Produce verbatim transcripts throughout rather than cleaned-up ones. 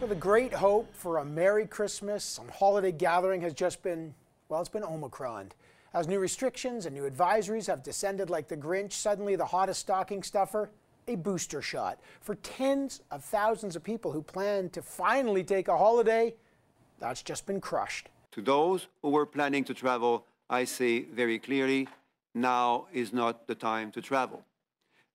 So the great hope for a Merry Christmas, some holiday gathering has just been, well, it's been Omicroned. As new restrictions and new advisories have descended like the Grinch, suddenly the hottest stocking stuffer, a booster shot. For tens of thousands of people who plan to finally take a holiday, that's just been crushed. To those who were planning to travel, I say very clearly, now is not the time to travel.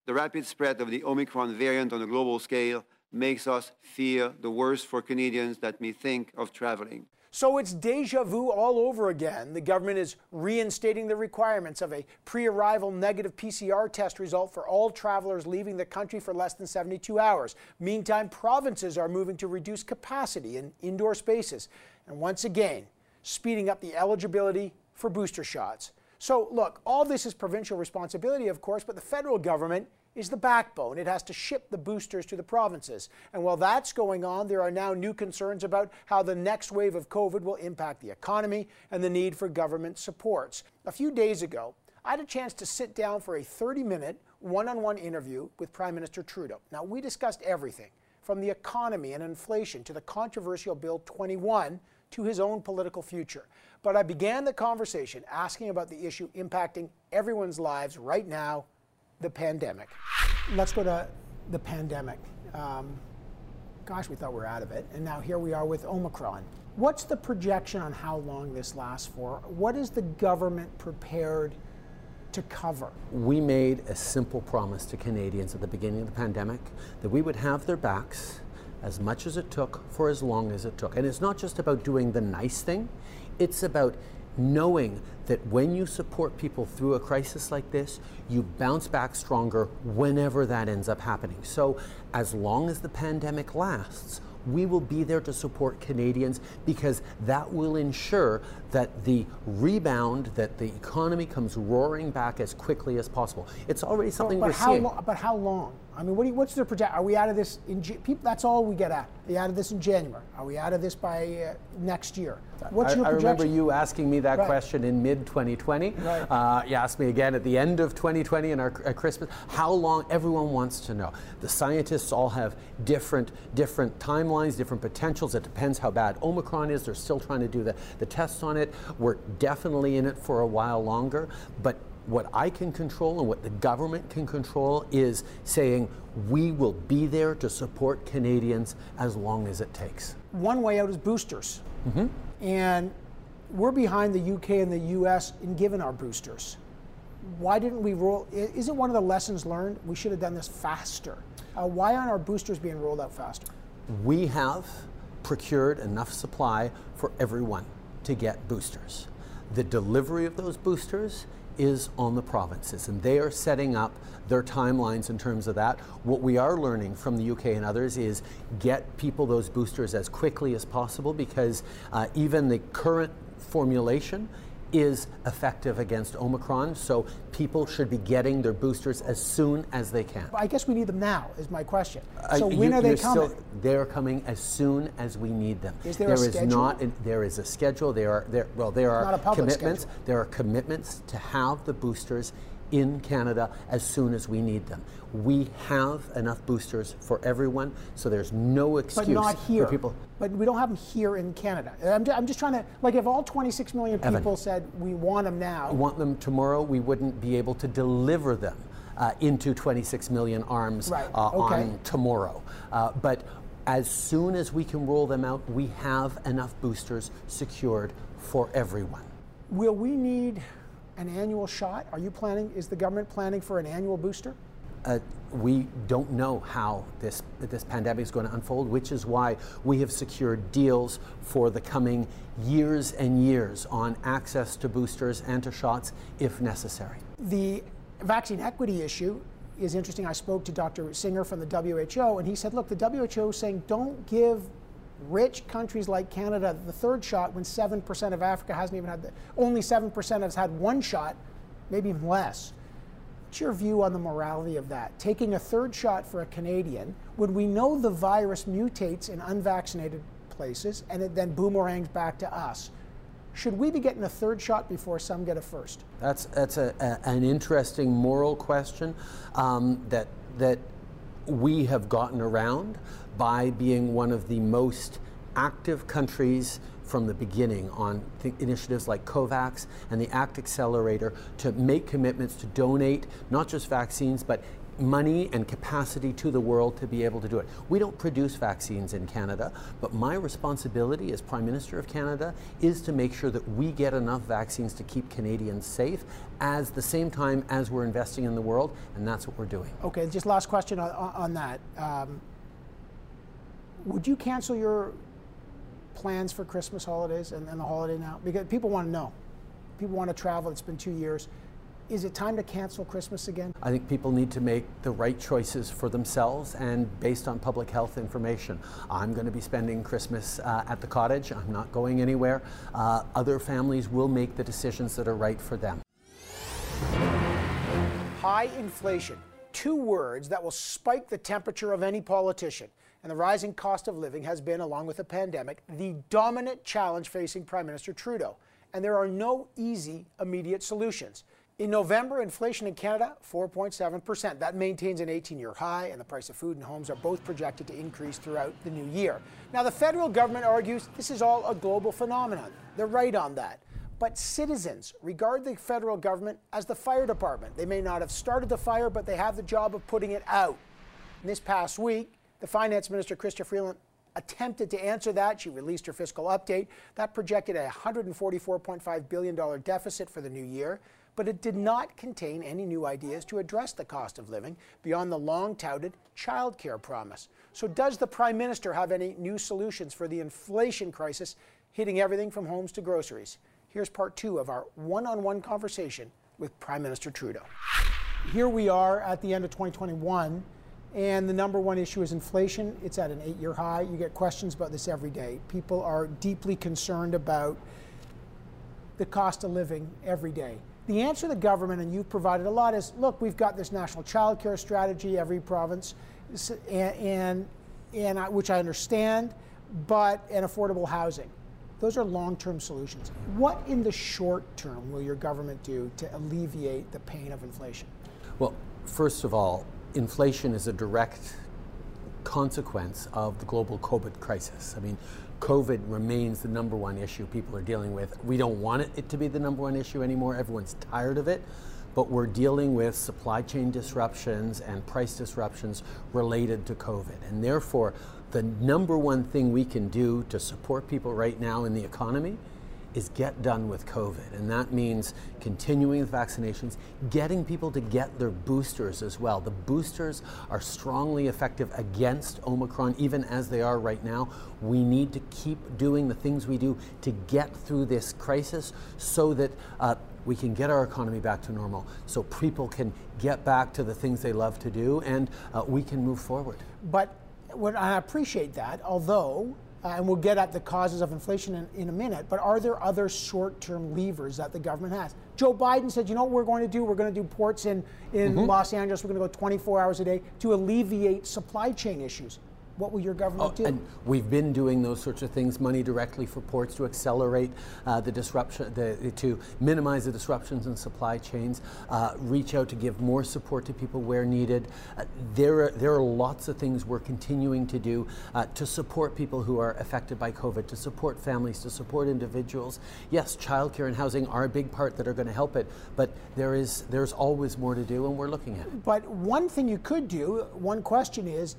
The rapid spread of the Omicron variant on a global scale makes us fear the worst for Canadians that may think of traveling. So it's deja vu all over again. The government is reinstating the requirements of a pre-arrival negative P C R test result for all travelers leaving the country for less than seventy-two hours. Meantime, provinces are moving to reduce capacity in indoor spaces. And once again, speeding up the eligibility for booster shots. So look, all this is provincial responsibility, of course, but the federal government is the backbone. It has to ship the boosters to the provinces. And while that's going on, there are now new concerns about how the next wave of COVID will impact the economy and the need for government supports. A few days ago, I had a chance to sit down for a thirty-minute one-on-one interview with Prime Minister Trudeau. Now, we discussed everything from the economy and inflation to the controversial Bill twenty-one to his own political future. But I began the conversation asking about the issue impacting everyone's lives right now, the pandemic. Let's go to the pandemic. Um, gosh, we thought we were out of it, and now here we are with Omicron. What's the projection on how long this lasts for? What is the government prepared to cover? We made a simple promise to Canadians at the beginning of the pandemic that we would have their backs as much as it took for as long as it took. And it's not just about doing the nice thing, it's about knowing that when you support people through a crisis like this, you bounce back stronger whenever that ends up happening. So as long as the pandemic lasts, we will be there to support Canadians because that will ensure that the rebound, that the economy comes roaring back as quickly as possible. It's already something but, but we're how seeing. Long, but how long? I mean, what do you, what's their projection? Are we out of this in people? That's all we get at. Are we out of this in January? Are we out of this by uh, next year? What's I, your projection? I remember you asking me that right. question in mid twenty twenty. Right. Uh, you asked me again at the end of twenty twenty and our uh, Christmas. How long? Everyone wants to know. The scientists all have different different timelines, different potentials. It depends how bad Omicron is. They're still trying to do the the tests on it. We're definitely in it for a while longer, but. What I can control and what the government can control is saying we will be there to support Canadians as long as it takes. One way out is boosters. Mm-hmm. And we're behind the U K and the U S in giving our boosters. Why didn't we roll? Isn't one of the lessons learned? We should have done this faster. Uh, why aren't our boosters being rolled out faster? We have procured enough supply for everyone to get boosters. The delivery of those boosters is on the provinces, and they are setting up their timelines in terms of that. What we are learning from the U K and others is get people those boosters as quickly as possible because uh, even the current formulation is effective against Omicron, so people should be getting their boosters as soon as they can. I guess we need them now, is my question. So uh, when you, are they coming? Still, they're coming as soon as we need them. Is there, there a is schedule? Not an, there is a schedule. There are there well there are commitments. Schedule. There are commitments to have the boosters in Canada as soon as we need them. We have enough boosters for everyone, so there's no excuse but not here. For people. But we don't have them here in Canada. I'm just, I'm just trying to, like if all twenty-six million people Evan, said we want them now. Want them tomorrow, we wouldn't be able to deliver them uh, into twenty-six million arms right. uh, okay. on tomorrow. Uh, but as soon as we can roll them out, we have enough boosters secured for everyone. Will we need an annual shot? Are you planning, is the government planning for an annual booster? Uh, we don't know how this this pandemic is going to unfold, which is why we have secured deals for the coming years and years on access to boosters and to shots if necessary. The vaccine equity issue is interesting. I spoke to Doctor Singer from the W H O, and he said, look, the W H O is saying don't give rich countries like Canada the third shot when seven percent of Africa hasn't even had the, only seven percent has had one shot, maybe even less. What's your view on the morality of that? Taking a third shot for a Canadian, when we know the virus mutates in unvaccinated places and it then boomerangs back to us, should we be getting a third shot before some get a first? That's that's a, a, an interesting moral question um, that that we have gotten around by being one of the most active countries from the beginning on the initiatives like COVAX and the ACT Accelerator to make commitments to donate not just vaccines but money and capacity to the world to be able to do it. We don't produce vaccines in Canada, but my responsibility as Prime Minister of Canada is to make sure that we get enough vaccines to keep Canadians safe as the same time as we're investing in the world, and that's what we're doing. Okay, just last question on, on that. Um, would you cancel your plans for Christmas holidays and, and the holiday now? Because people want to know. People want to travel. It's been two years. Is it time to cancel Christmas again? I think people need to make the right choices for themselves and based on public health information. I'm going to be spending Christmas uh, at the cottage. I'm not going anywhere. Uh, other families will make the decisions that are right for them. High inflation, two words that will spike the temperature of any politician. And the rising cost of living has been, along with the pandemic, the dominant challenge facing Prime Minister Trudeau. And there are no easy, immediate solutions. In November, inflation in Canada, four point seven percent. That maintains an eighteen-year high, and the price of food and homes are both projected to increase throughout the new year. Now, the federal government argues this is all a global phenomenon. They're right on that. But citizens regard the federal government as the fire department. They may not have started the fire, but they have the job of putting it out. And this past week, the Finance Minister, Chrystia Freeland, attempted to answer that. She released her fiscal update. That projected a one hundred forty-four point five billion dollars deficit for the new year. But it did not contain any new ideas to address the cost of living beyond the long-touted childcare promise. So does the Prime Minister have any new solutions for the inflation crisis hitting everything from homes to groceries? Here's part two of our one-on-one conversation with Prime Minister Trudeau. Here we are at the end of twenty twenty-one, and the number one issue is inflation. It's at an eight-year high. You get questions about this every day. People are deeply concerned about the cost of living every day. The answer the government, and you've provided a lot, is, look, we've got this national child care strategy, every province, and, and, and I, which I understand, but and affordable housing. Those are long-term solutions. What in the short term will your government do to alleviate the pain of inflation? Well, first of all, inflation is a direct consequence of the global COVID crisis. I mean, COVID remains the number one issue people are dealing with. We don't want it, it to be the number one issue anymore. Everyone's tired of it, but we're dealing with supply chain disruptions and price disruptions related to COVID. And therefore, the number one thing we can do to support people right now in the economy is get done with COVID. And that means continuing with vaccinations, getting people to get their boosters as well. The boosters are strongly effective against Omicron, even as they are right now. We need to keep doing the things we do to get through this crisis so that uh, we can get our economy back to normal, so people can get back to the things they love to do, and uh, we can move forward. But what I appreciate that, although Uh, and we'll get at the causes of inflation in, in a minute, but are there other short-term levers that the government has? Joe Biden said, you know what we're going to do? We're going to do ports in, in mm-hmm. Los Angeles. We're going to go twenty-four hours a day to alleviate supply chain issues. What will your government oh, do? And we've been doing those sorts of things, money directly for ports to accelerate uh, the disruption, the, to minimize the disruptions in supply chains, uh, reach out to give more support to people where needed. Uh, there, are, there are lots of things we're continuing to do uh, to support people who are affected by COVID, to support families, to support individuals. Yes, childcare and housing are a big part that are going to help it, but there is, there's always more to do, and we're looking at it. But one thing you could do, one question is,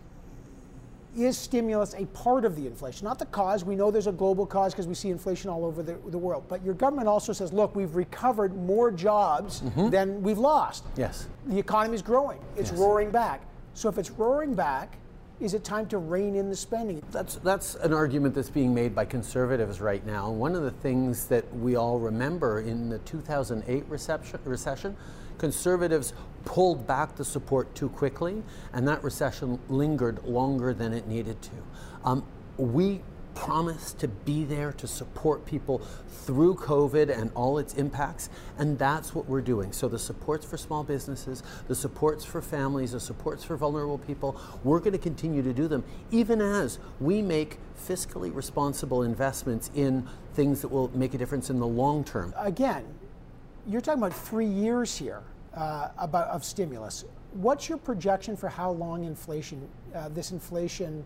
is stimulus a part of the inflation? Not the cause. We know there's a global cause because we see inflation all over the, the world. But your government also says, look, we've recovered more jobs mm-hmm. than we've lost. Yes. The economy's growing. It's yes. roaring back. So if it's roaring back, is it time to rein in the spending? That's, that's an argument that's being made by conservatives right now. One of the things that we all remember in the two thousand eight recession, conservatives pulled back the support too quickly, and that recession lingered longer than it needed to. Um, we promise to be there to support people through COVID and all its impacts, and that's what we're doing. So the supports for small businesses, the supports for families, the supports for vulnerable people, we're going to continue to do them, even as we make fiscally responsible investments in things that will make a difference in the long term. Again, you're talking about three years here. uh, about, of stimulus. What's your projection for how long inflation, uh, this inflation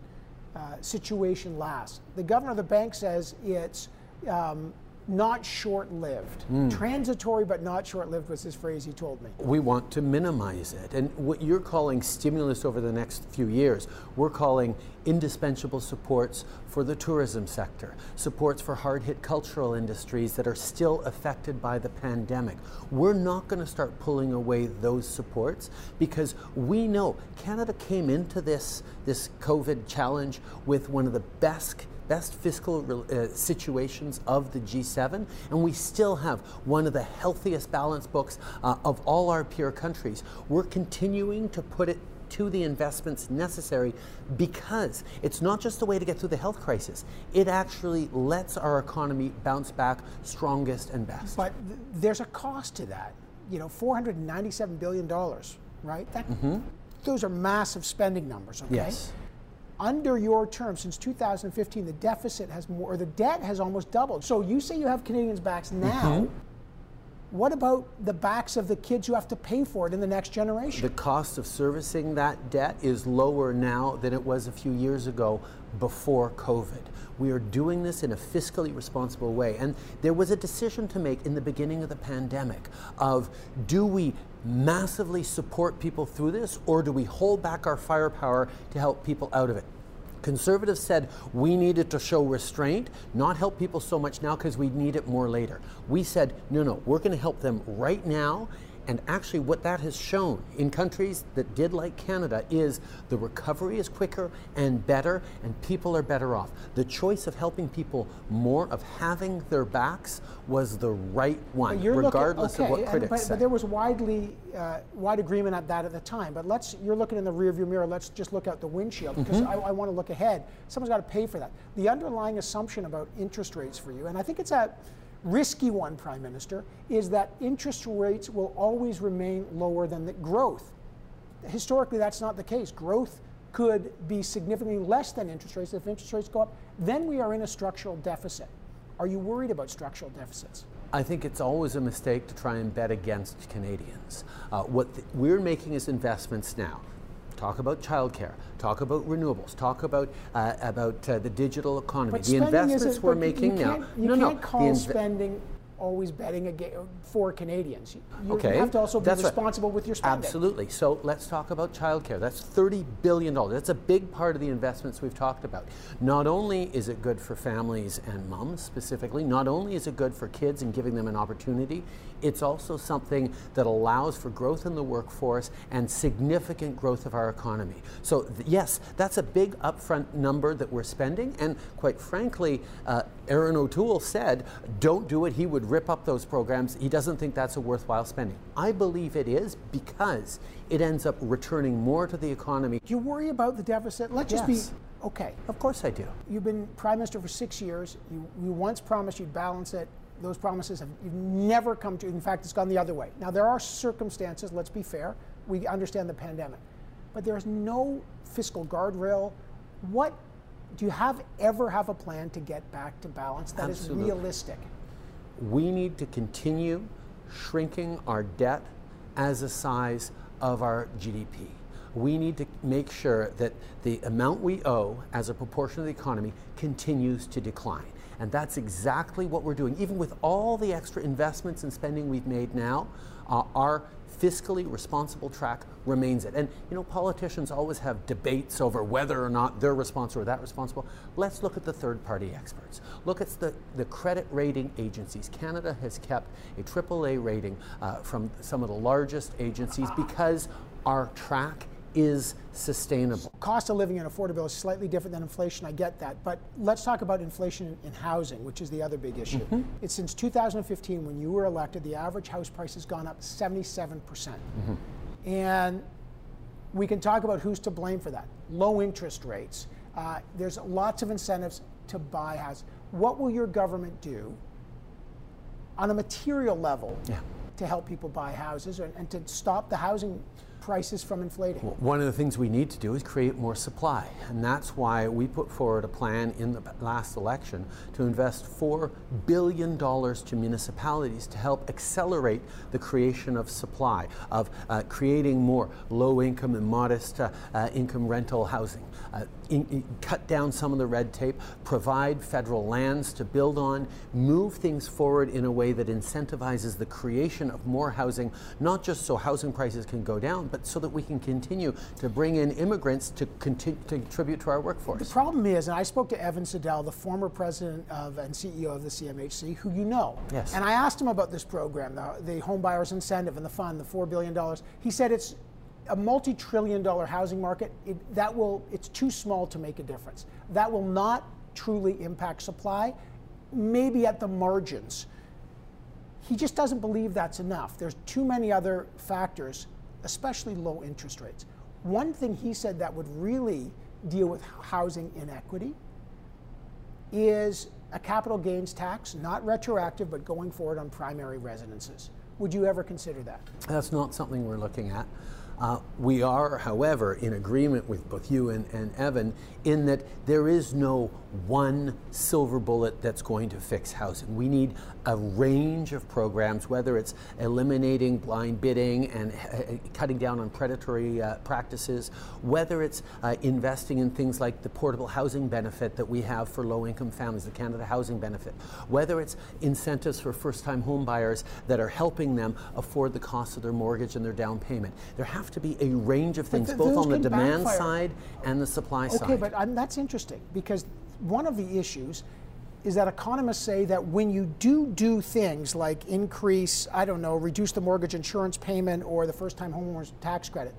uh, situation lasts? The governor of the bank says it's um, not short-lived. Mm. Transitory but not short-lived was his phrase he told me. We want to minimize it. And what you're calling stimulus over the next few years, we're calling indispensable supports for the tourism sector, supports for hard-hit cultural industries that are still affected by the pandemic. We're not going to start pulling away those supports because we know Canada came into this, this COVID challenge with one of the best best fiscal uh, situations of the G seven, and we still have one of the healthiest balance books uh, of all our peer countries. We're continuing to put it to the investments necessary because it's not just a way to get through the health crisis. It actually lets our economy bounce back strongest and best. But th- there's a cost to that. You know, four hundred ninety-seven billion dollars, right? That, mm-hmm. Those are massive spending numbers, okay? Yes. Under your term, since two thousand fifteen, the deficit has more, or the debt has almost doubled. So you say you have Canadians' backs now. Mm-hmm. What about the backs of the kids who have to pay for it in the next generation? The cost of servicing that debt is lower now than it was a few years ago before COVID. We are doing this in a fiscally responsible way. And there was a decision to make in the beginning of the pandemic of, do we massively support people through this, or do we hold back our firepower to help people out of it? Conservatives said we needed to show restraint, not help people so much now because we need it more later. We said, no, no, we're going to help them right now. And actually what that has shown in countries that did, like Canada, is the recovery is quicker and better, and people are better off. The choice of helping people more, of having their backs, was the right one, regardless looking, okay, of what critics and, but, say. But there was widely, uh, wide agreement at that at the time. But let's, you're looking in the rearview mirror, let's just look out the windshield, because mm-hmm. I, I want to look ahead. Someone's got to pay for that. The underlying assumption about interest rates for you, and I think it's a risky one, Prime Minister, is that interest rates will always remain lower than the growth. Historically, that's not the case. Growth could be significantly less than interest rates. If interest rates go up, then we are in a structural deficit. Are you worried about structural deficits? I think it's always a mistake to try and bet against Canadians. Uh, what the, we're making is investments now. Talk about childcare. Talk about renewables. Talk about uh, about uh, the digital economy. But the investments a, we're making now. You no, can't no. call inv- spending always betting against, for Canadians. You, okay. you have to also be That's responsible right. with your spending. Absolutely. So let's talk about childcare. That's thirty billion dollars. That's a big part of the investments we've talked about. Not only is it good for families and moms specifically, not only is it good for kids and giving them an opportunity, it's also something that allows for growth in the workforce and significant growth of our economy. So th- yes, that's a big upfront number that we're spending. And quite frankly, uh, Erin O'Toole said, don't do it. He would rip up those programs. He doesn't think that's a worthwhile spending. I believe it is, because it ends up returning more to the economy. Do you worry about the deficit? Let's yes. just be okay. Of course I do. You've been Prime Minister for six years. You, you once promised you'd balance it. Those promises have you've never come to. In fact, it's gone the other way. Now, there are circumstances, let's be fair. We understand the pandemic. But there is no fiscal guardrail. What do you have ever have a plan to get back to balance that Absolutely. is realistic? We need to continue shrinking our debt as a size of our G D P. We need to make sure that the amount we owe as a proportion of the economy continues to decline. And that's exactly what we're doing. Even with all the extra investments and spending we've made now, uh, our fiscally responsible track remains it. And, you know, politicians always have debates over whether or not they're responsible or that responsible. Let's look at the third-party experts. Look at the, the credit rating agencies. Canada has kept a triple A rating uh, from some of the largest agencies because our track is sustainable. Cost of living and affordability is slightly different than inflation. I get that. But let's talk about inflation in housing, which is the other big issue. Mm-hmm. It's since two thousand fifteen, when you were elected, the average house price has gone up seventy-seven percent. Mm-hmm. And we can talk about who's to blame for that. Low interest rates. Uh, there's lots of incentives to buy houses. What will your government do on a material level yeah. to help people buy houses and, and to stop the housing prices from inflating. One of the things we need to do is create more supply, and that's why we put forward a plan in the last election to invest four billion dollars to municipalities to help accelerate the creation of supply, of uh, creating more low-income and modest uh, uh, income rental housing, uh, in, in, cut down some of the red tape, provide federal lands to build on, move things forward in a way that incentivizes the creation of more housing, not just so housing prices can go down, but so that we can continue to bring in immigrants to, to contribute to our workforce. The problem is, and I spoke to Evan Siddell, the former president of and C E O of the C M H C, who you know, yes. and I asked him about this program, the, the home buyers incentive and the fund, the four billion dollars. He said it's a multi-trillion dollar housing market. It, that will, it's too small to make a difference. That will not truly impact supply, maybe at the margins. He just doesn't believe that's enough. There's too many other factors, especially low interest rates. One thing he said that would really deal with housing inequity is a capital gains tax, not retroactive, but going forward on primary residences. Would you ever consider that? That's not something we're looking at. Uh, we are, however, in agreement with both you and, and Evan in that there is no one silver bullet that's going to fix housing. We need a range of programs, whether it's eliminating blind bidding and uh, cutting down on predatory uh, practices, whether it's uh, investing in things like the portable housing benefit that we have for low-income families, the Canada Housing Benefit, whether it's incentives for first-time home buyers that are helping them afford the cost of their mortgage and their down payment. There have to be a range of things, th both on the demand backfire. side and the supply okay, side. Okay, but um, that's interesting, because one of the issues is that economists say that when you do do things like increase, I don't know, reduce the mortgage insurance payment or the first-time homeowners tax credit,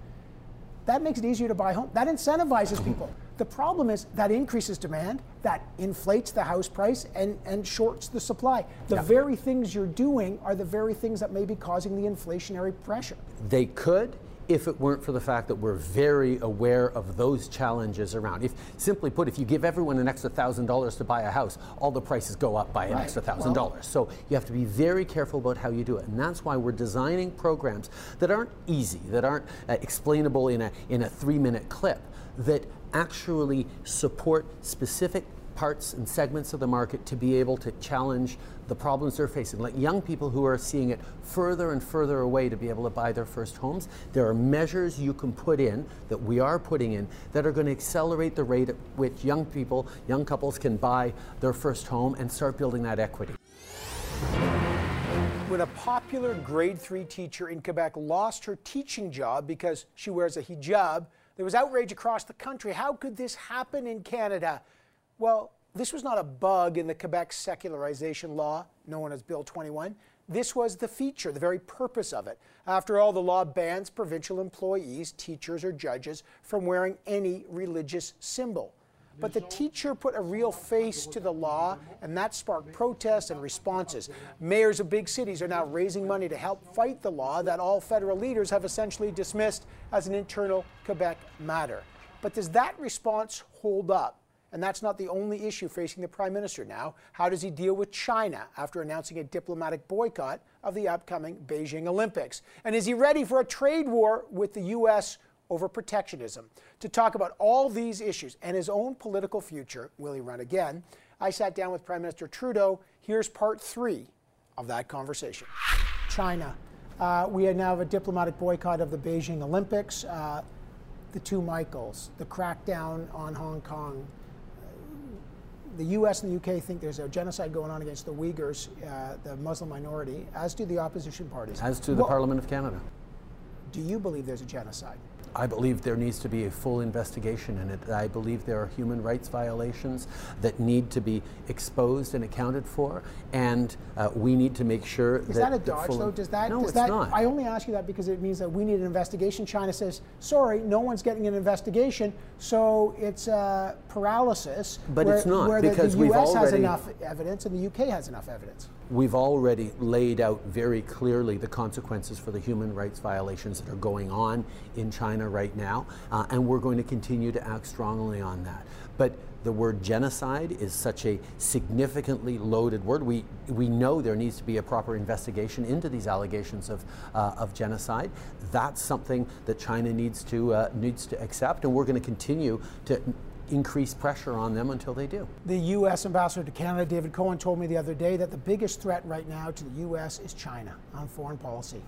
that makes it easier to buy home. That incentivizes people. The problem is that increases demand, that inflates the house price, and, and shorts the supply. The yeah. very things you're doing are the very things that may be causing the inflationary pressure. They could, if it weren't for the fact that we're very aware of those challenges around. If, simply put, if you give everyone an extra one thousand dollars to buy a house, all the prices go up by an right. extra one thousand dollars. Well, so you have to be very careful about how you do it. And that's why we're designing programs that aren't easy, that aren't uh, explainable in a, in a three-minute clip, that actually support specific parts and segments of the market to be able to challenge the problems they're facing. Like young people who are seeing it further and further away to be able to buy their first homes, there are measures you can put in, that we are putting in, that are going to accelerate the rate at which young people, young couples can buy their first home and start building that equity. When a popular grade three teacher in Quebec lost her teaching job because she wears a hijab, there was outrage across the country. How could this happen in Canada? Well, this was not a bug in the Quebec secularization law, known as Bill twenty-one. This was the feature, the very purpose of it. After all, the law bans provincial employees, teachers, or judges from wearing any religious symbol. But the teacher put a real face to the law, and that sparked protests and responses. Mayors of big cities are now raising money to help fight the law that all federal leaders have essentially dismissed as an internal Quebec matter. But does that response hold up? And that's not the only issue facing the Prime Minister now. How does he deal with China after announcing a diplomatic boycott of the upcoming Beijing Olympics? And is he ready for a trade war with the U S over protectionism? To talk about all these issues and his own political future, will he run again? I sat down with Prime Minister Trudeau. Here's part three of that conversation. China. Uh, we now have a diplomatic boycott of the Beijing Olympics. Uh, the two Michaels, the crackdown on Hong Kong, the U S and the U K think there's a genocide going on against the Uyghurs, uh, the Muslim minority, as do the opposition parties. As do the well, Parliament of Canada. Do you believe there's a genocide? I believe there needs to be a full investigation in it. I believe there are human rights violations that need to be exposed and accounted for, and uh, we need to make sure that... Is that a dodge, though? Does that, no, does it's that, not. I only ask you that because it means that we need an investigation. China says, sorry, no one's getting an investigation, so it's uh, paralysis. But where, it's not, where because the, the U S we've already... has enough evidence and the U K has enough evidence. we've already laid out very clearly the consequences for the human rights violations that are going on in China right now, uh, and we're going to continue to act strongly on that. But the word genocide is such a significantly loaded word. We we know there needs to be a proper investigation into these allegations of uh, of genocide. That's something that China needs to uh, needs to accept, and we're going to continue to increase pressure on them until they do. The U S Ambassador to Canada, David Cohen, told me the other day that the biggest threat right now to the U S is China on foreign policy.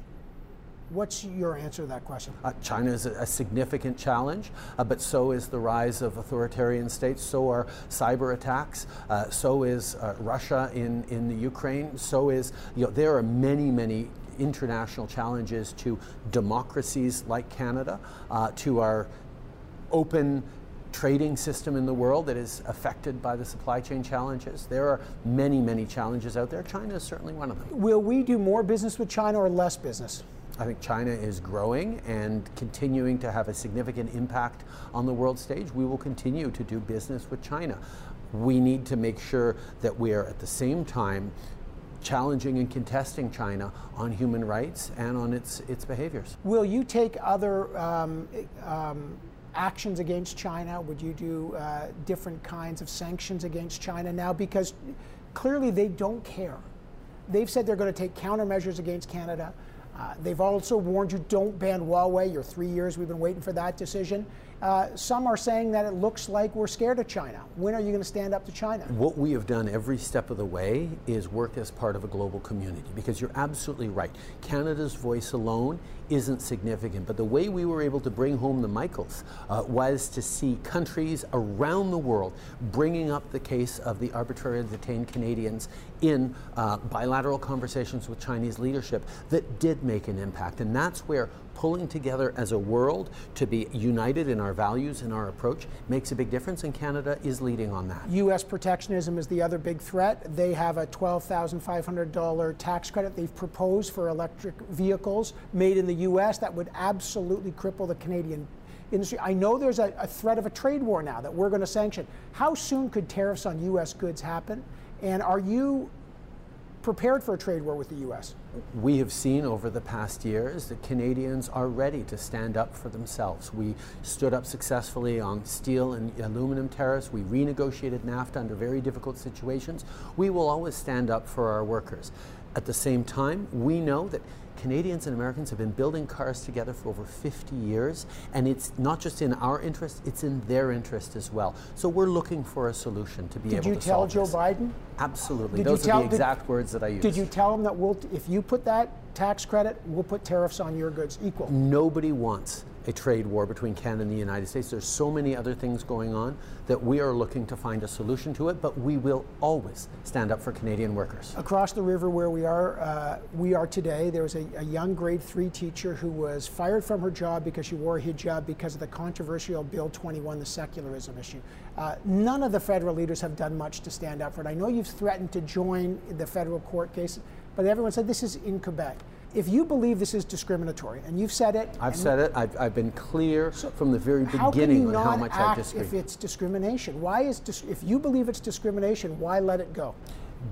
What's your answer to that question? Uh, China is a, a significant challenge, uh, but so is the rise of authoritarian states, so are cyber attacks, uh, so is uh, Russia in, in the Ukraine, so is, you know, there are many, many international challenges to democracies like Canada, uh, to our open trading system in the world that is affected by the supply chain challenges. There are many, many challenges out there. China is certainly one of them. Will we do more business with China or less business? I think China is growing and continuing to have a significant impact on the world stage. We will continue to do business with China. We need to make sure that we are at the same time challenging and contesting China on human rights and on its its behaviors. Will you take other um, um, actions against China? Would you do uh, different kinds of sanctions against China now? Because clearly they don't care. They've said they're going to take countermeasures against Canada. Uh, they've also warned you, don't ban Huawei. You're three years, we've been waiting for that decision. Uh, some are saying that it looks like we're scared of China. When are you going to stand up to China? What we have done every step of the way is work as part of a global community, because you're absolutely right. Canada's voice alone isn't significant, but the way we were able to bring home the Michaels uh, was to see countries around the world bringing up the case of the arbitrarily detained Canadians in uh, bilateral conversations with Chinese leadership that did make an impact. And that's where pulling together as a world to be united in our values and our approach makes a big difference, and Canada is leading on that. U S protectionism is the other big threat. They have a twelve thousand five hundred dollars tax credit they've proposed for electric vehicles made in the U S that would absolutely cripple the Canadian industry. I know there's a, a threat of a trade war now that we're going to sanction. How soon could tariffs on U S goods happen? And are you prepared for a trade war with the U S? We have seen over the past years that Canadians are ready to stand up for themselves. We stood up successfully on steel and aluminum tariffs. We renegotiated NAFTA under very difficult situations. We will always stand up for our workers. At the same time, we know that Canadians and Americans have been building cars together for over fifty years, and it's not just in our interest, it's in their interest as well. So we're looking for a solution to be did able to solve this. Did you tell Joe Biden? Absolutely. Did Those you tell, are the exact did, words that I used. Did you tell him that we'll, if you put that tax credit, we'll put tariffs on your goods equal? Nobody wants a trade war between Canada and the United States. There's so many other things going on that we are looking to find a solution to it, but we will always stand up for Canadian workers. Across the river where we are uh, we are today, there was a, a young grade three teacher who was fired from her job because she wore a hijab because of the controversial Bill twenty-one, the secularism issue. Uh, none of the federal leaders have done much to stand up for it. I know you've threatened to join the federal court case, but everyone said this is in Quebec. If you believe this is discriminatory, and you've said it. I've said it. I've, I've been clear so from the very beginning on how much I disagree. How can you not act if it's discrimination? Why is dis- if you believe it's discrimination, why let it go?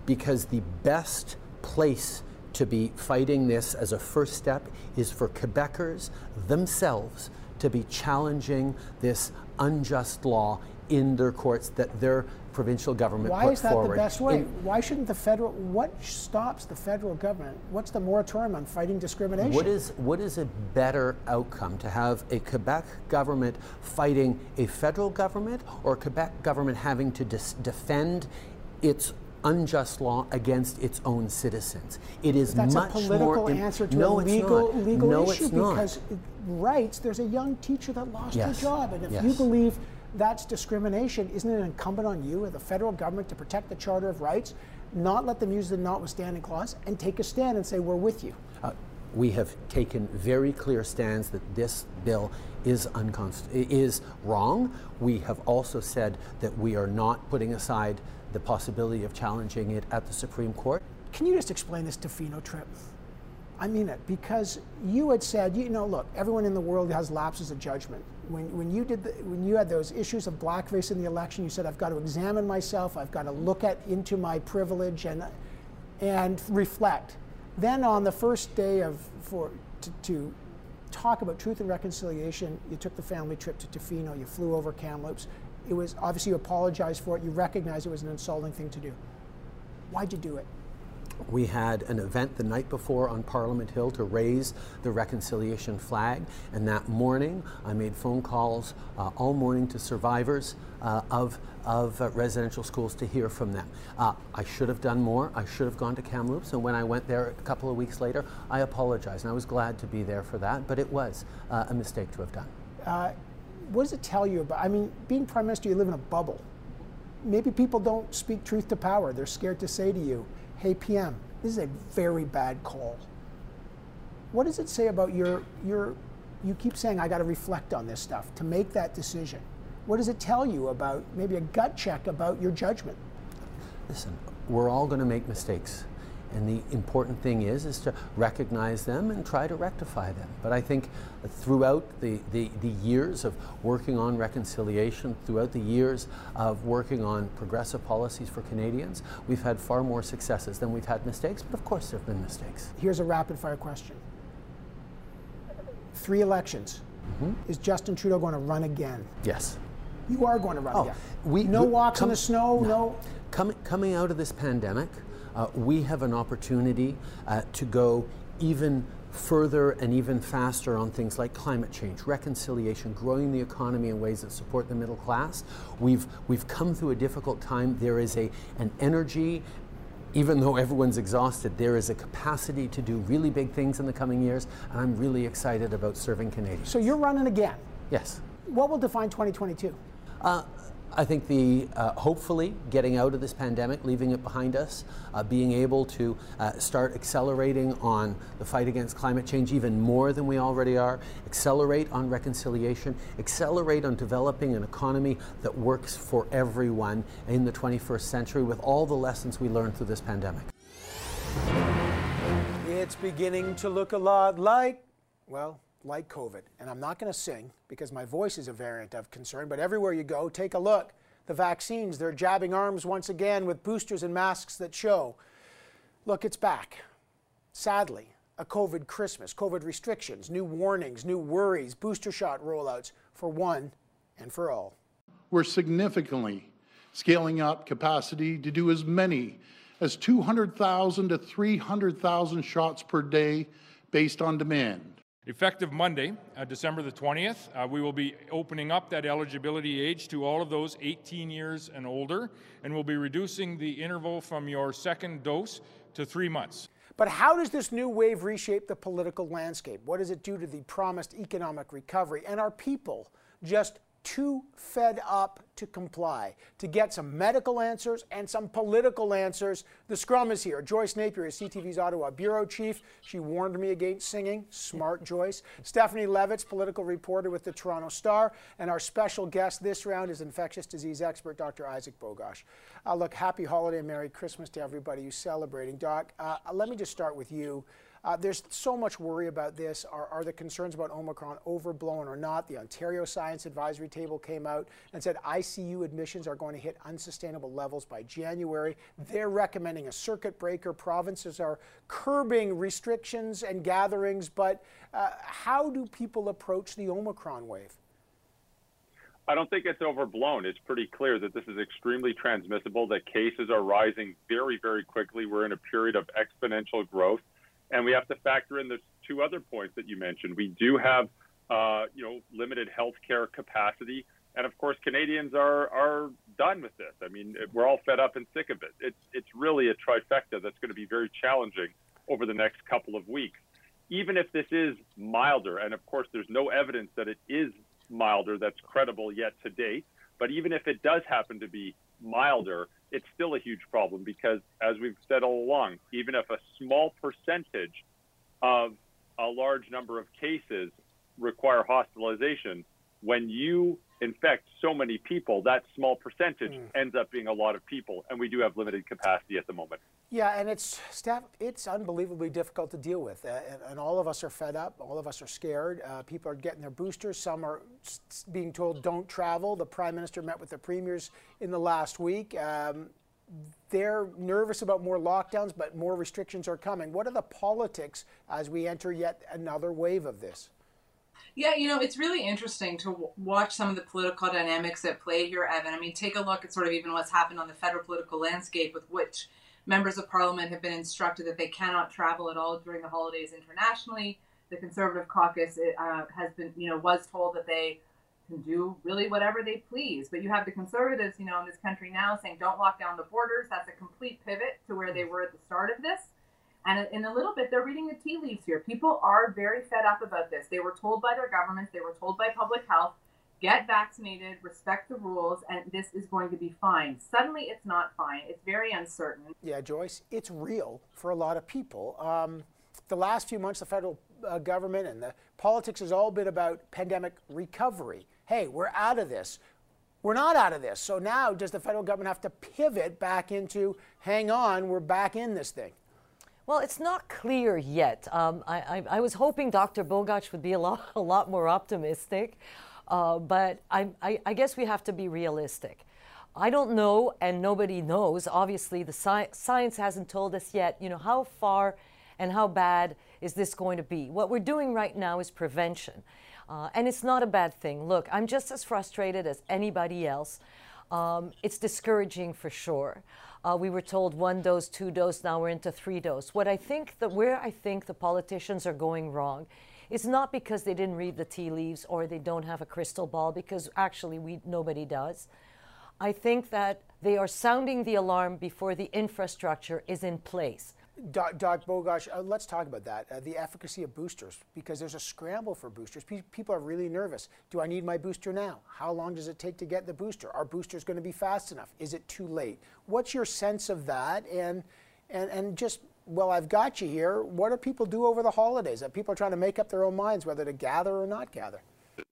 Because the best place to be fighting this as a first step is for Quebecers themselves to be challenging this unjust law in their courts that their provincial government Why put forward. Why is that the best way? In, Why shouldn't the federal, what stops the federal government? What's the moratorium on fighting discrimination? What is what is a better outcome, to have a Quebec government fighting a federal government, or a Quebec government having to dis- defend its unjust law against its own citizens? It is much more... That's a political imp- answer to no, a legal, legal no, issue because rights, there's a young teacher that lost yes. her job, and if yes. you believe that's discrimination, isn't it incumbent on you and the federal government to protect the Charter of Rights, not let them use the notwithstanding clause, and take a stand and say, we're with you? Uh, we have taken very clear stands that this bill is unconstitutional, is wrong. We have also said that we are not putting aside the possibility of challenging it at the Supreme Court. Can you just explain this Tofino trip? I mean it, because you had said, you know, look, everyone in the world has lapses of judgment. When when you did the, when you had those issues of blackface in the election, you said, I've got to examine myself, I've got to look at into my privilege, and and reflect. Then on the first day of for to, to talk about truth and reconciliation, you took the family trip to Tofino, you flew over Kamloops. It was obviously you apologized for it, you recognized it was an insulting thing to do. Why'd you do it? We had an event the night before on Parliament Hill to raise the reconciliation flag, and that morning I made phone calls uh, all morning to survivors uh, of, of uh, residential schools to hear from them. Uh, I should have done more. I should have gone to Kamloops, and when I went there a couple of weeks later, I apologized, and I was glad to be there for that, but it was uh, a mistake to have done. Uh, what does it tell you about, I mean, being Prime Minister, you live in a bubble. Maybe people don't speak truth to power. They're scared to say to you, hey, P M, this is a very bad call. What does it say about your, your you keep saying, I got to reflect on this stuff to make that decision. What does it tell you about maybe a gut check about your judgment? Listen, we're all going to make mistakes. And the important thing is, is to recognize them and try to rectify them. But I think throughout the, the, the years of working on reconciliation, throughout the years of working on progressive policies for Canadians, we've had far more successes than we've had mistakes, but of course there have been mistakes. Here's a rapid fire question. Three elections. Mm-hmm. Is Justin Trudeau going to run again? Yes. You are going to run oh, again. We, no we, walks come, in the snow, no. no. Coming, coming out of this pandemic, Uh, we have an opportunity uh, to go even further and even faster on things like climate change, reconciliation, growing the economy in ways that support the middle class. We've, we've come through a difficult time. There is a, an energy, even though everyone's exhausted, there is a capacity to do really big things in the coming years, and I'm really excited about serving Canadians. So you're running again? Yes. What will define twenty twenty-two? Uh, I think the uh, hopefully getting out of this pandemic, leaving it behind us, uh, being able to uh, start accelerating on the fight against climate change even more than we already are, accelerate on reconciliation, accelerate on developing an economy that works for everyone in the twenty-first century with all the lessons we learned through this pandemic. It's beginning to look a lot like, well, like COVID, and I'm not going to sing because my voice is a variant of concern, but everywhere you go, take a look. The vaccines, they're jabbing arms once again with boosters and masks that show. Look, it's back. Sadly, a COVID Christmas, COVID restrictions, new warnings, new worries, booster shot rollouts for one and for all. We're significantly scaling up capacity to do as many as two hundred thousand to three hundred thousand shots per day based on demand. Effective Monday, uh, December the twentieth, uh, we will be opening up that eligibility age to all of those eighteen years and older, and we'll be reducing the interval from your second dose to three months. But how does this new wave reshape the political landscape? What does it do to the promised economic recovery? And are people just too fed up to comply? To get some medical answers and some political answers, the scrum is here. Joyce Napier is C T V's Ottawa bureau chief. She warned me against singing. Smart, Joyce. Stephanie Levitz, political reporter with the Toronto Star. And our special guest this round is infectious disease expert, Doctor Isaac Bogoch. Uh, look, happy holiday and Merry Christmas to everybody who's celebrating. Doc, uh, let me just start with you. Uh, there's so much worry about this. Are, are the concerns about Omicron overblown or not? The Ontario Science Advisory Table came out and said I C U admissions are going to hit unsustainable levels by January. They're recommending a circuit breaker. Provinces are curbing restrictions and gatherings, but uh, how do people approach the Omicron wave? I don't think it's overblown. It's pretty clear that this is extremely transmissible, that cases are rising very, very quickly. We're in a period of exponential growth. And we have to factor in the two other points that you mentioned. We do have, uh, you know, limited healthcare capacity. And of course, Canadians are, are done with this. I mean, we're all fed up and sick of it. It's, it's really a trifecta that's going to be very challenging over the next couple of weeks. Even if this is milder, and of course, there's no evidence that it is milder that's credible yet to date. But even if it does happen to be milder, it's still a huge problem because, as we've said all along, even if a small percentage of a large number of cases require hospitalization, when you infect so many people, that small percentage mm. ends up being a lot of people, and we do have limited capacity at the moment. Yeah, and it's staff, it's unbelievably difficult to deal with, uh, and, and all of us are fed up, all of us are scared. Uh, people are getting their boosters, some are being told don't travel. The Prime Minister met with the premiers in the last week. Um, they're nervous about more lockdowns, but more restrictions are coming. What are the politics as we enter yet another wave of this? Yeah, you know, it's really interesting to w watch some of the political dynamics at play here, Evan. I mean, take a look at sort of even what's happened on the federal political landscape, with which members of parliament have been instructed that they cannot travel at all during the holidays internationally. The Conservative caucus uh, has been, you know, was told that they can do really whatever they please. But you have the Conservatives, you know, in this country now saying don't lock down the borders. That's a complete pivot to where they were at the start of this. And in a little bit, they're reading the tea leaves here. People are very fed up about this. They were told by their governments, they were told by public health, get vaccinated, respect the rules, and this is going to be fine. Suddenly, it's not fine. It's very uncertain. Yeah, Joyce, it's real for a lot of people. Um, the last few months, the federal uh, government and the politics has all been about pandemic recovery. Hey, we're out of this. We're not out of this. So now, does the federal government have to pivot back into, hang on, we're back in this thing? Well, it's not clear yet. Um, I, I, I was hoping Doctor Bogoch would be a lot, a lot more optimistic, uh, but I, I, I guess we have to be realistic. I don't know, and nobody knows. Obviously, the sci science hasn't told us yet, you know, how far and how bad is this going to be. What we're doing right now is prevention, uh, and it's not a bad thing. Look, I'm just as frustrated as anybody else. Um, it's discouraging for sure. Uh, we were told one dose, two dose, now we're into three dose. What I think that where I think the politicians are going wrong is not because they didn't read the tea leaves or they don't have a crystal ball, because actually we nobody does. I think that they are sounding the alarm before the infrastructure is in place. Doctor Bogoch, uh, let's talk about that, uh, the efficacy of boosters, because there's a scramble for boosters. Pe people are really nervous. Do I need my booster now? How long does it take to get the booster? Are boosters going to be fast enough? Is it too late? What's your sense of that? And, and, and just, well, I've got you here. What do people do over the holidays? That people are trying to make up their own minds whether to gather or not gather.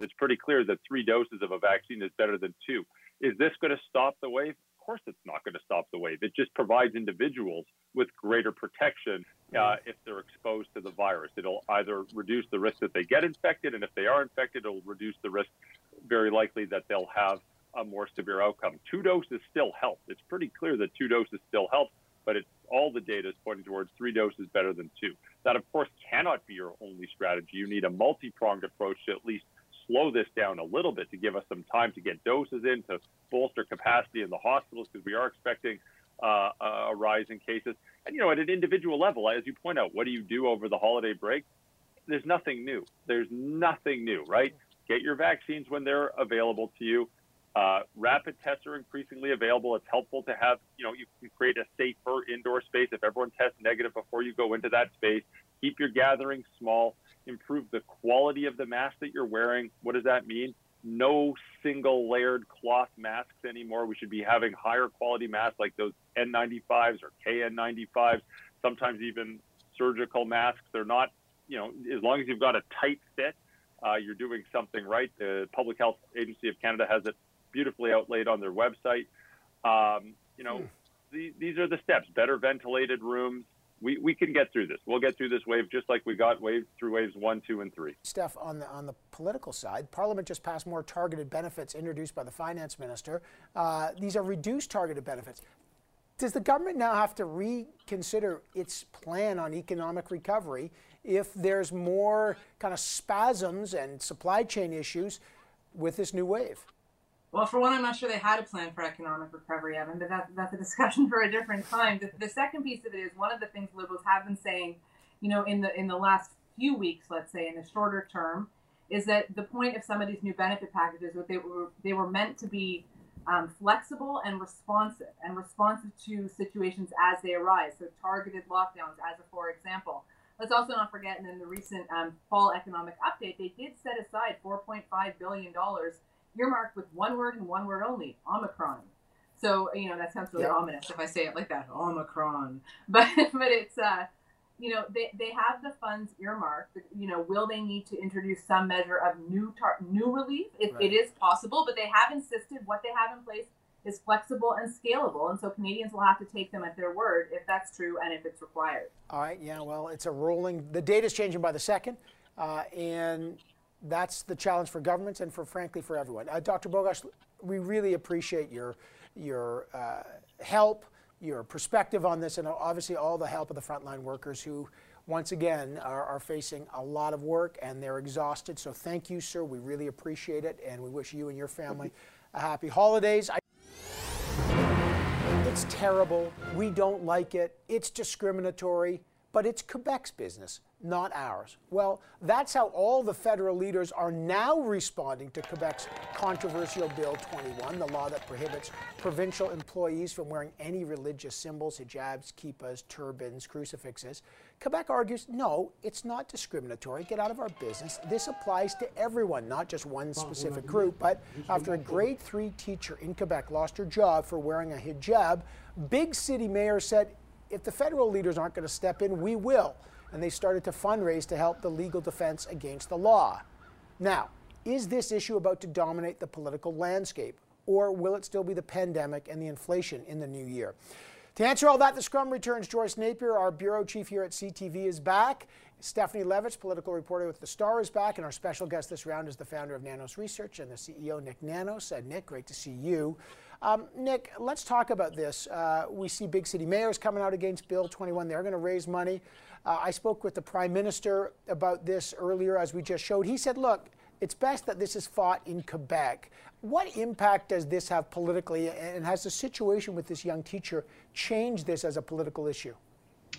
It's pretty clear that three doses of a vaccine is better than two. Is this going to stop the wave? Of course it's not going to stop the wave. It just provides individuals with greater protection uh, if they're exposed to the virus. It'll either reduce the risk that they get infected, and if they are infected, it'll reduce the risk very likely that they'll have a more severe outcome. Two doses still help. It's pretty clear that two doses still help, but it's, all the data is pointing towards three doses better than two. That, of course, cannot be your only strategy. You need a multi-pronged approach to at least slow this down a little bit to give us some time to get doses in, to bolster capacity in the hospitals, because we are expecting uh, a rise in cases. And, you know, at an individual level, as you point out, what do you do over the holiday break? There's nothing new. There's nothing new, right? Get your vaccines when they're available to you. Uh, rapid tests are increasingly available. It's helpful to have, you know, you can create a safer indoor space. If everyone tests negative before you go into that space, keep your gatherings small. Improve the quality of the mask that you're wearing. What does that mean? No single layered cloth masks anymore. We should be having higher quality masks like those N ninety-fives or K N ninety-fives, sometimes even surgical masks. They're not, you know, as long as you've got a tight fit, uh, you're doing something right. The Public Health Agency of Canada has it beautifully outlaid on their website. Um, you know, the, these are the steps. Better ventilated rooms. We, we can get through this. We'll get through this wave just like we got wave through waves one, two, and three. Steph, on the, on the political side, Parliament just passed more targeted benefits introduced by the Finance Minister. Uh, these are reduced targeted benefits. Does the government now have to reconsider its plan on economic recovery if there's more kind of spasms and supply chain issues with this new wave? Well, for one, I'm not sure they had a plan for economic recovery, Evan, but that's, that's a discussion for a different time. The, the second piece of it is one of the things Liberals have been saying, you know, in the in the last few weeks, let's say, in the shorter term, is that the point of some of these new benefit packages, what they were they were meant to be um, flexible and responsive, and responsive to situations as they arise. So targeted lockdowns, as a for example. Let's also not forget, and in the recent um, fall economic update, they did set aside four point five billion dollars. Earmarked with one word and one word only, Omicron. So, you know, that sounds really yeah. ominous if I say it like that, Omicron. But but it's, uh, you know, they, they have the funds earmarked. You know, will they need to introduce some measure of new tar new relief? It, right. it is possible, but they have insisted what they have in place is flexible and scalable, and so Canadians will have to take them at their word if that's true and if it's required. All right, yeah, well, it's a rolling, the data's changing by the second, uh, and... that's the challenge for governments and for, frankly, for everyone. Uh, Doctor Bogoch, we really appreciate your, your uh, help, your perspective on this, and obviously all the help of the frontline workers who, once again, are, are facing a lot of work and they're exhausted. So thank you, sir. We really appreciate it, and we wish you and your family a happy holidays. I It's terrible. We don't like it. It's discriminatory. But it's Quebec's business, not ours. Well, that's how all the federal leaders are now responding to Quebec's controversial Bill twenty-one, the law that prohibits provincial employees from wearing any religious symbols, hijabs, kippas, turbans, crucifixes. Quebec argues, no, it's not discriminatory. Get out of our business. This applies to everyone, not just one specific group. But after a grade three teacher in Quebec lost her job for wearing a hijab, big city mayor said, if the federal leaders aren't going to step in, we will. And they started to fundraise to help the legal defense against the law. Now, is this issue about to dominate the political landscape, or will it still be the pandemic and the inflation in the new year? To answer all that, the Scrum returns. Joyce Napier, our bureau chief here at C T V, is back. Stephanie Levitz, political reporter with The Star, is back. And our special guest this round is the founder of Nanos Research and the C E O, Nick Nanos. Uh, Nick, great to see you. Um, Nick, let's talk about this. Uh, we see big city mayors coming out against Bill twenty-one. They're going to raise money. Uh, I spoke with the Prime Minister about this earlier, as we just showed. He said, look, it's best that this is fought in Quebec. What impact does this have politically, and has the situation with this young teacher changed this as a political issue?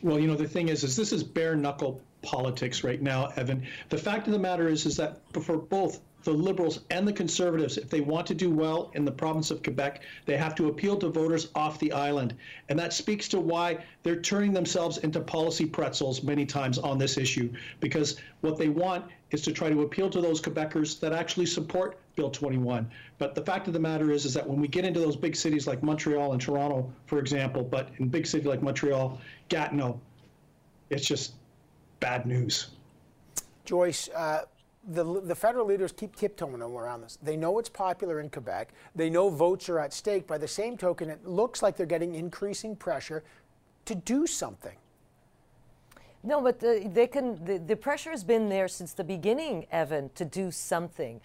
Well, you know, the thing is, is this is bare-knuckle politics right now, Evan. The fact of the matter is, is that for both the Liberals and the Conservatives, if they want to do well in the province of Quebec, they have to appeal to voters off the island. And that speaks to why they're turning themselves into policy pretzels many times on this issue, because what they want is to try to appeal to those Quebecers that actually support Bill twenty-one. But the fact of the matter is, is that when we get into those big cities like Montreal and Toronto, for example, but in big cities like Montreal, Gatineau, it's just bad news. Joyce, uh The, the federal leaders keep tiptoeing around this. They know it's popular in Quebec. They know votes are at stake. By the same token, it looks like they're getting increasing pressure to do something. No, but the, they can, the, the pressure has been there since the beginning, Evan, to do something.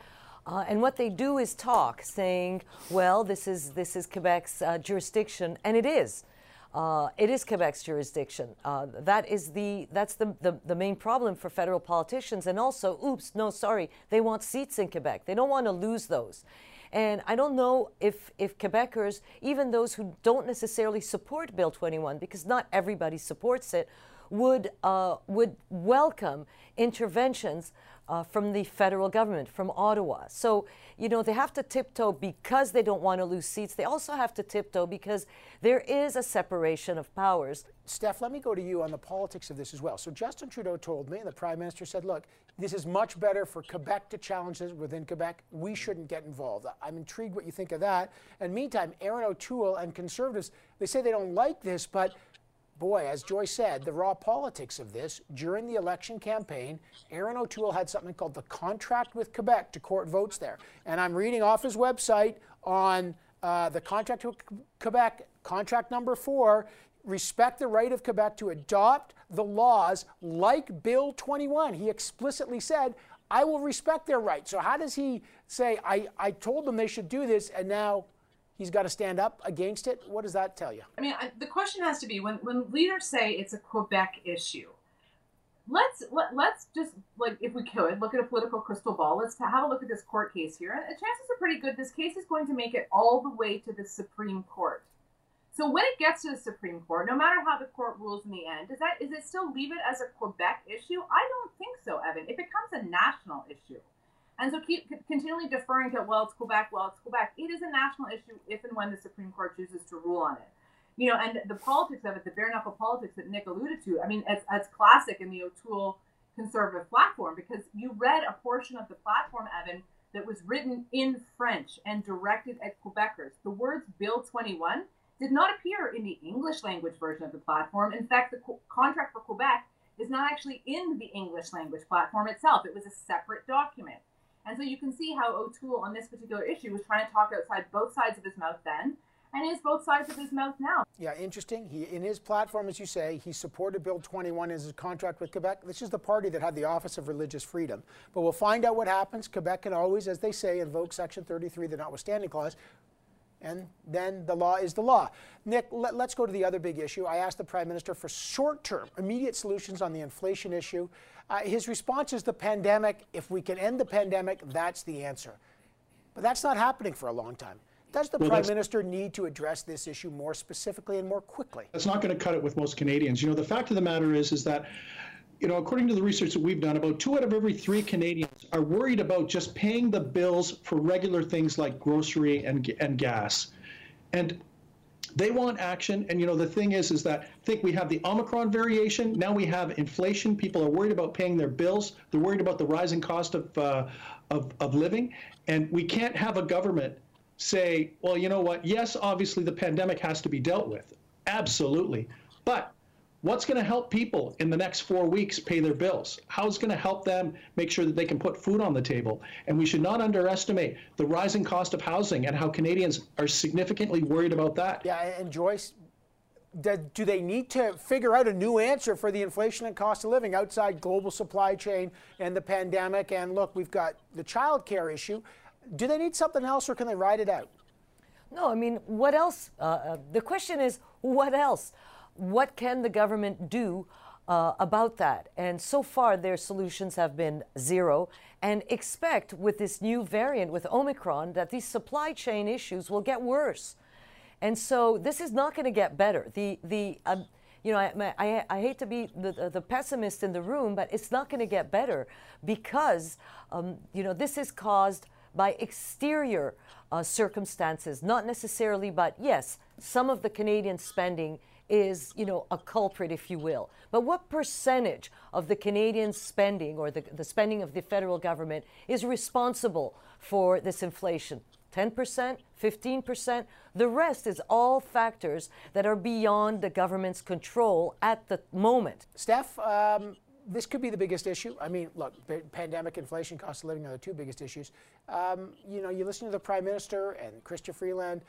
Uh, and what they do is talk, saying, well, this is, this is Quebec's uh, jurisdiction, and it is. Uh, it is Quebec's jurisdiction. Uh, that is the, that's the, the, the main problem for federal politicians. And also, oops, no, sorry, they want seats in Quebec. They don't want to lose those. And I don't know if, if Quebecers, even those who don't necessarily support Bill twenty-one, because not everybody supports it, would, uh, would welcome interventions Uh, from the federal government, from Ottawa. So, you know, they have to tiptoe because they don't want to lose seats. They also have to tiptoe because there is a separation of powers. Steph, let me go to you on the politics of this as well. So Justin Trudeau told me, and the Prime Minister said, look, this is much better for Quebec to challenge this within Quebec. We shouldn't get involved. I'm intrigued what you think of that. And meantime, Erin O'Toole and Conservatives, they say they don't like this, but boy, as Joyce said, the raw politics of this, during the election campaign, Erin O'Toole had something called the Contract with Quebec to court votes there. And I'm reading off his website on uh, the Contract with Quebec, contract number four, respect the right of Quebec to adopt the laws like Bill twenty-one. He explicitly said, I will respect their rights. So how does he say, I, I told them they should do this, and now he's got to stand up against it? What does that tell you? I mean, I, the question has to be, when, when leaders say it's a Quebec issue, let's let, let's just, like, if we could, look at a political crystal ball. Let's have a look at this court case here. And the chances are pretty good this case is going to make it all the way to the Supreme Court. So when it gets to the Supreme Court, no matter how the court rules in the end, does that, is it still leave it as a Quebec issue? I don't think so, Evan. It becomes a national issue. And so keep continually deferring to, well, it's Quebec, well, it's Quebec. It is a national issue if and when the Supreme Court chooses to rule on it. You know, and the politics of it, the bare-knuckle politics that Nick alluded to, I mean, it's, it's classic in the O'Toole Conservative platform, because you read a portion of the platform, Evan, that was written in French and directed at Quebecers. The words Bill twenty-one did not appear in the English language version of the platform. In fact, the Contract for Quebec is not actually in the English language platform itself. It was a separate document. And so you can see how O'Toole on this particular issue was trying to talk outside both sides of his mouth then, and it is both sides of his mouth now. Yeah, interesting. He, in his platform, as you say, he supported Bill twenty-one as his contract with Quebec. This is the party that had the Office of Religious Freedom. But we'll find out what happens. Quebec can always, as they say, invoke Section thirty-three, the notwithstanding clause. And then the law is the law. Nick, let, let's go to the other big issue. I asked the Prime Minister for short-term, immediate solutions on the inflation issue. Uh, his response is the pandemic. If we can end the pandemic, that's the answer. But that's not happening for a long time. Does the well, Prime Minister need to address this issue more specifically and more quickly? That's not going to cut it with most Canadians. You know, the fact of the matter is, is that, you know, according to the research that we've done, about two out of every three Canadians are worried about just paying the bills for regular things like grocery and and gas. And they want action. And, you know, the thing is, is that I think we have the Omicron variation. Now we have inflation. People are worried about paying their bills. They're worried about the rising cost of, uh, of, of living. And we can't have a government say, well, you know what? Yes, obviously, the pandemic has to be dealt with. Absolutely. But what's going to help people in the next four weeks pay their bills? How's going to help them make sure that they can put food on the table? And we should not underestimate the rising cost of housing and how Canadians are significantly worried about that. Yeah, and Joyce, do they need to figure out a new answer for the inflation and cost of living outside global supply chain and the pandemic? And look, we've got the childcare issue. Do they need something else, or can they ride it out? No, I mean, what else? Uh, uh, the question is, what else? What can the government do uh, about that? And so far, their solutions have been zero. And expect with this new variant, with Omicron, that these supply chain issues will get worse. And so this is not going to get better. The, the, uh, you know, I, I, I hate to be the, the pessimist in the room, but it's not going to get better because, um, you know, this is caused by exterior uh, circumstances, not necessarily, but yes, some of the Canadian spending is, you know, a culprit, if you will. But what percentage of the Canadian spending or the, the spending of the federal government is responsible for this inflation? ten percent? fifteen percent? The rest is all factors that are beyond the government's control at the moment. Steph, um, this could be the biggest issue. I mean, look, pandemic, inflation, cost of living are the two biggest issues. Um, you know, you listen to the Prime Minister and Chrystia Freeland.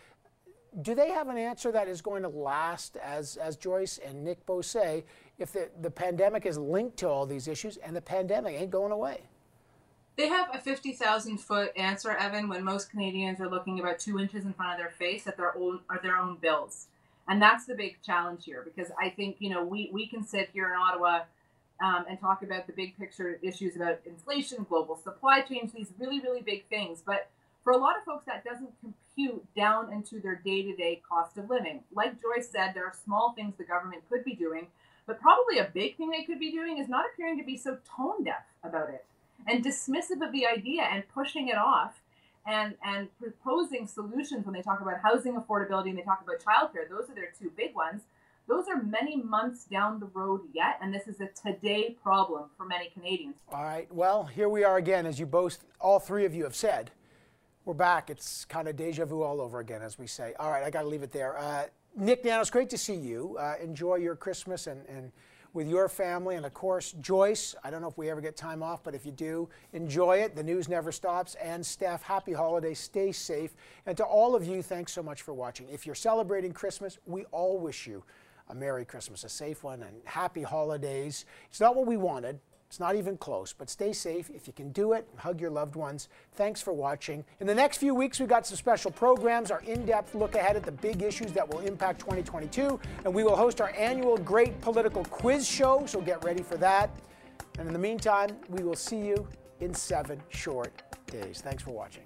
Do they have an answer that is going to last, as, as Joyce and Nick both say, if the, the pandemic is linked to all these issues and the pandemic ain't going away? They have a fifty thousand foot answer, Evan, when most Canadians are looking about two inches in front of their face at their own, or their own bills. And that's the big challenge here, because I think, you know, we, we can sit here in Ottawa um, and talk about the big picture issues about inflation, global supply chains, these really, really big things. But for a lot of folks, that doesn't compute down into their day-to-day cost of living. Like Joyce said, there are small things the government could be doing, but probably a big thing they could be doing is not appearing to be so tone-deaf about it and dismissive of the idea and pushing it off and, and proposing solutions when they talk about housing affordability and they talk about childcare. Those are their two big ones. Those are many months down the road yet, and this is a today problem for many Canadians. All right. Well, here we are again, as you both, all three of you have said. We're back. It's kind of deja vu all over again, as we say. All right, I got to leave it there. Uh, Nick Nanos, great to see you. Uh, enjoy your Christmas and, and with your family. And, of course, Joyce, I don't know if we ever get time off, but if you do, enjoy it. The news never stops. And, Steph, happy holidays. Stay safe. And to all of you, thanks so much for watching. If you're celebrating Christmas, we all wish you a Merry Christmas, a safe one, and happy holidays. It's not what we wanted. It's not even close, but stay safe. If you can do it, hug your loved ones. Thanks for watching. In the next few weeks, we've got some special programs, our in-depth look ahead at the big issues that will impact twenty twenty-two, and we will host our annual Great Political Quiz Show, so get ready for that. And in the meantime, we will see you in seven short days. Thanks for watching.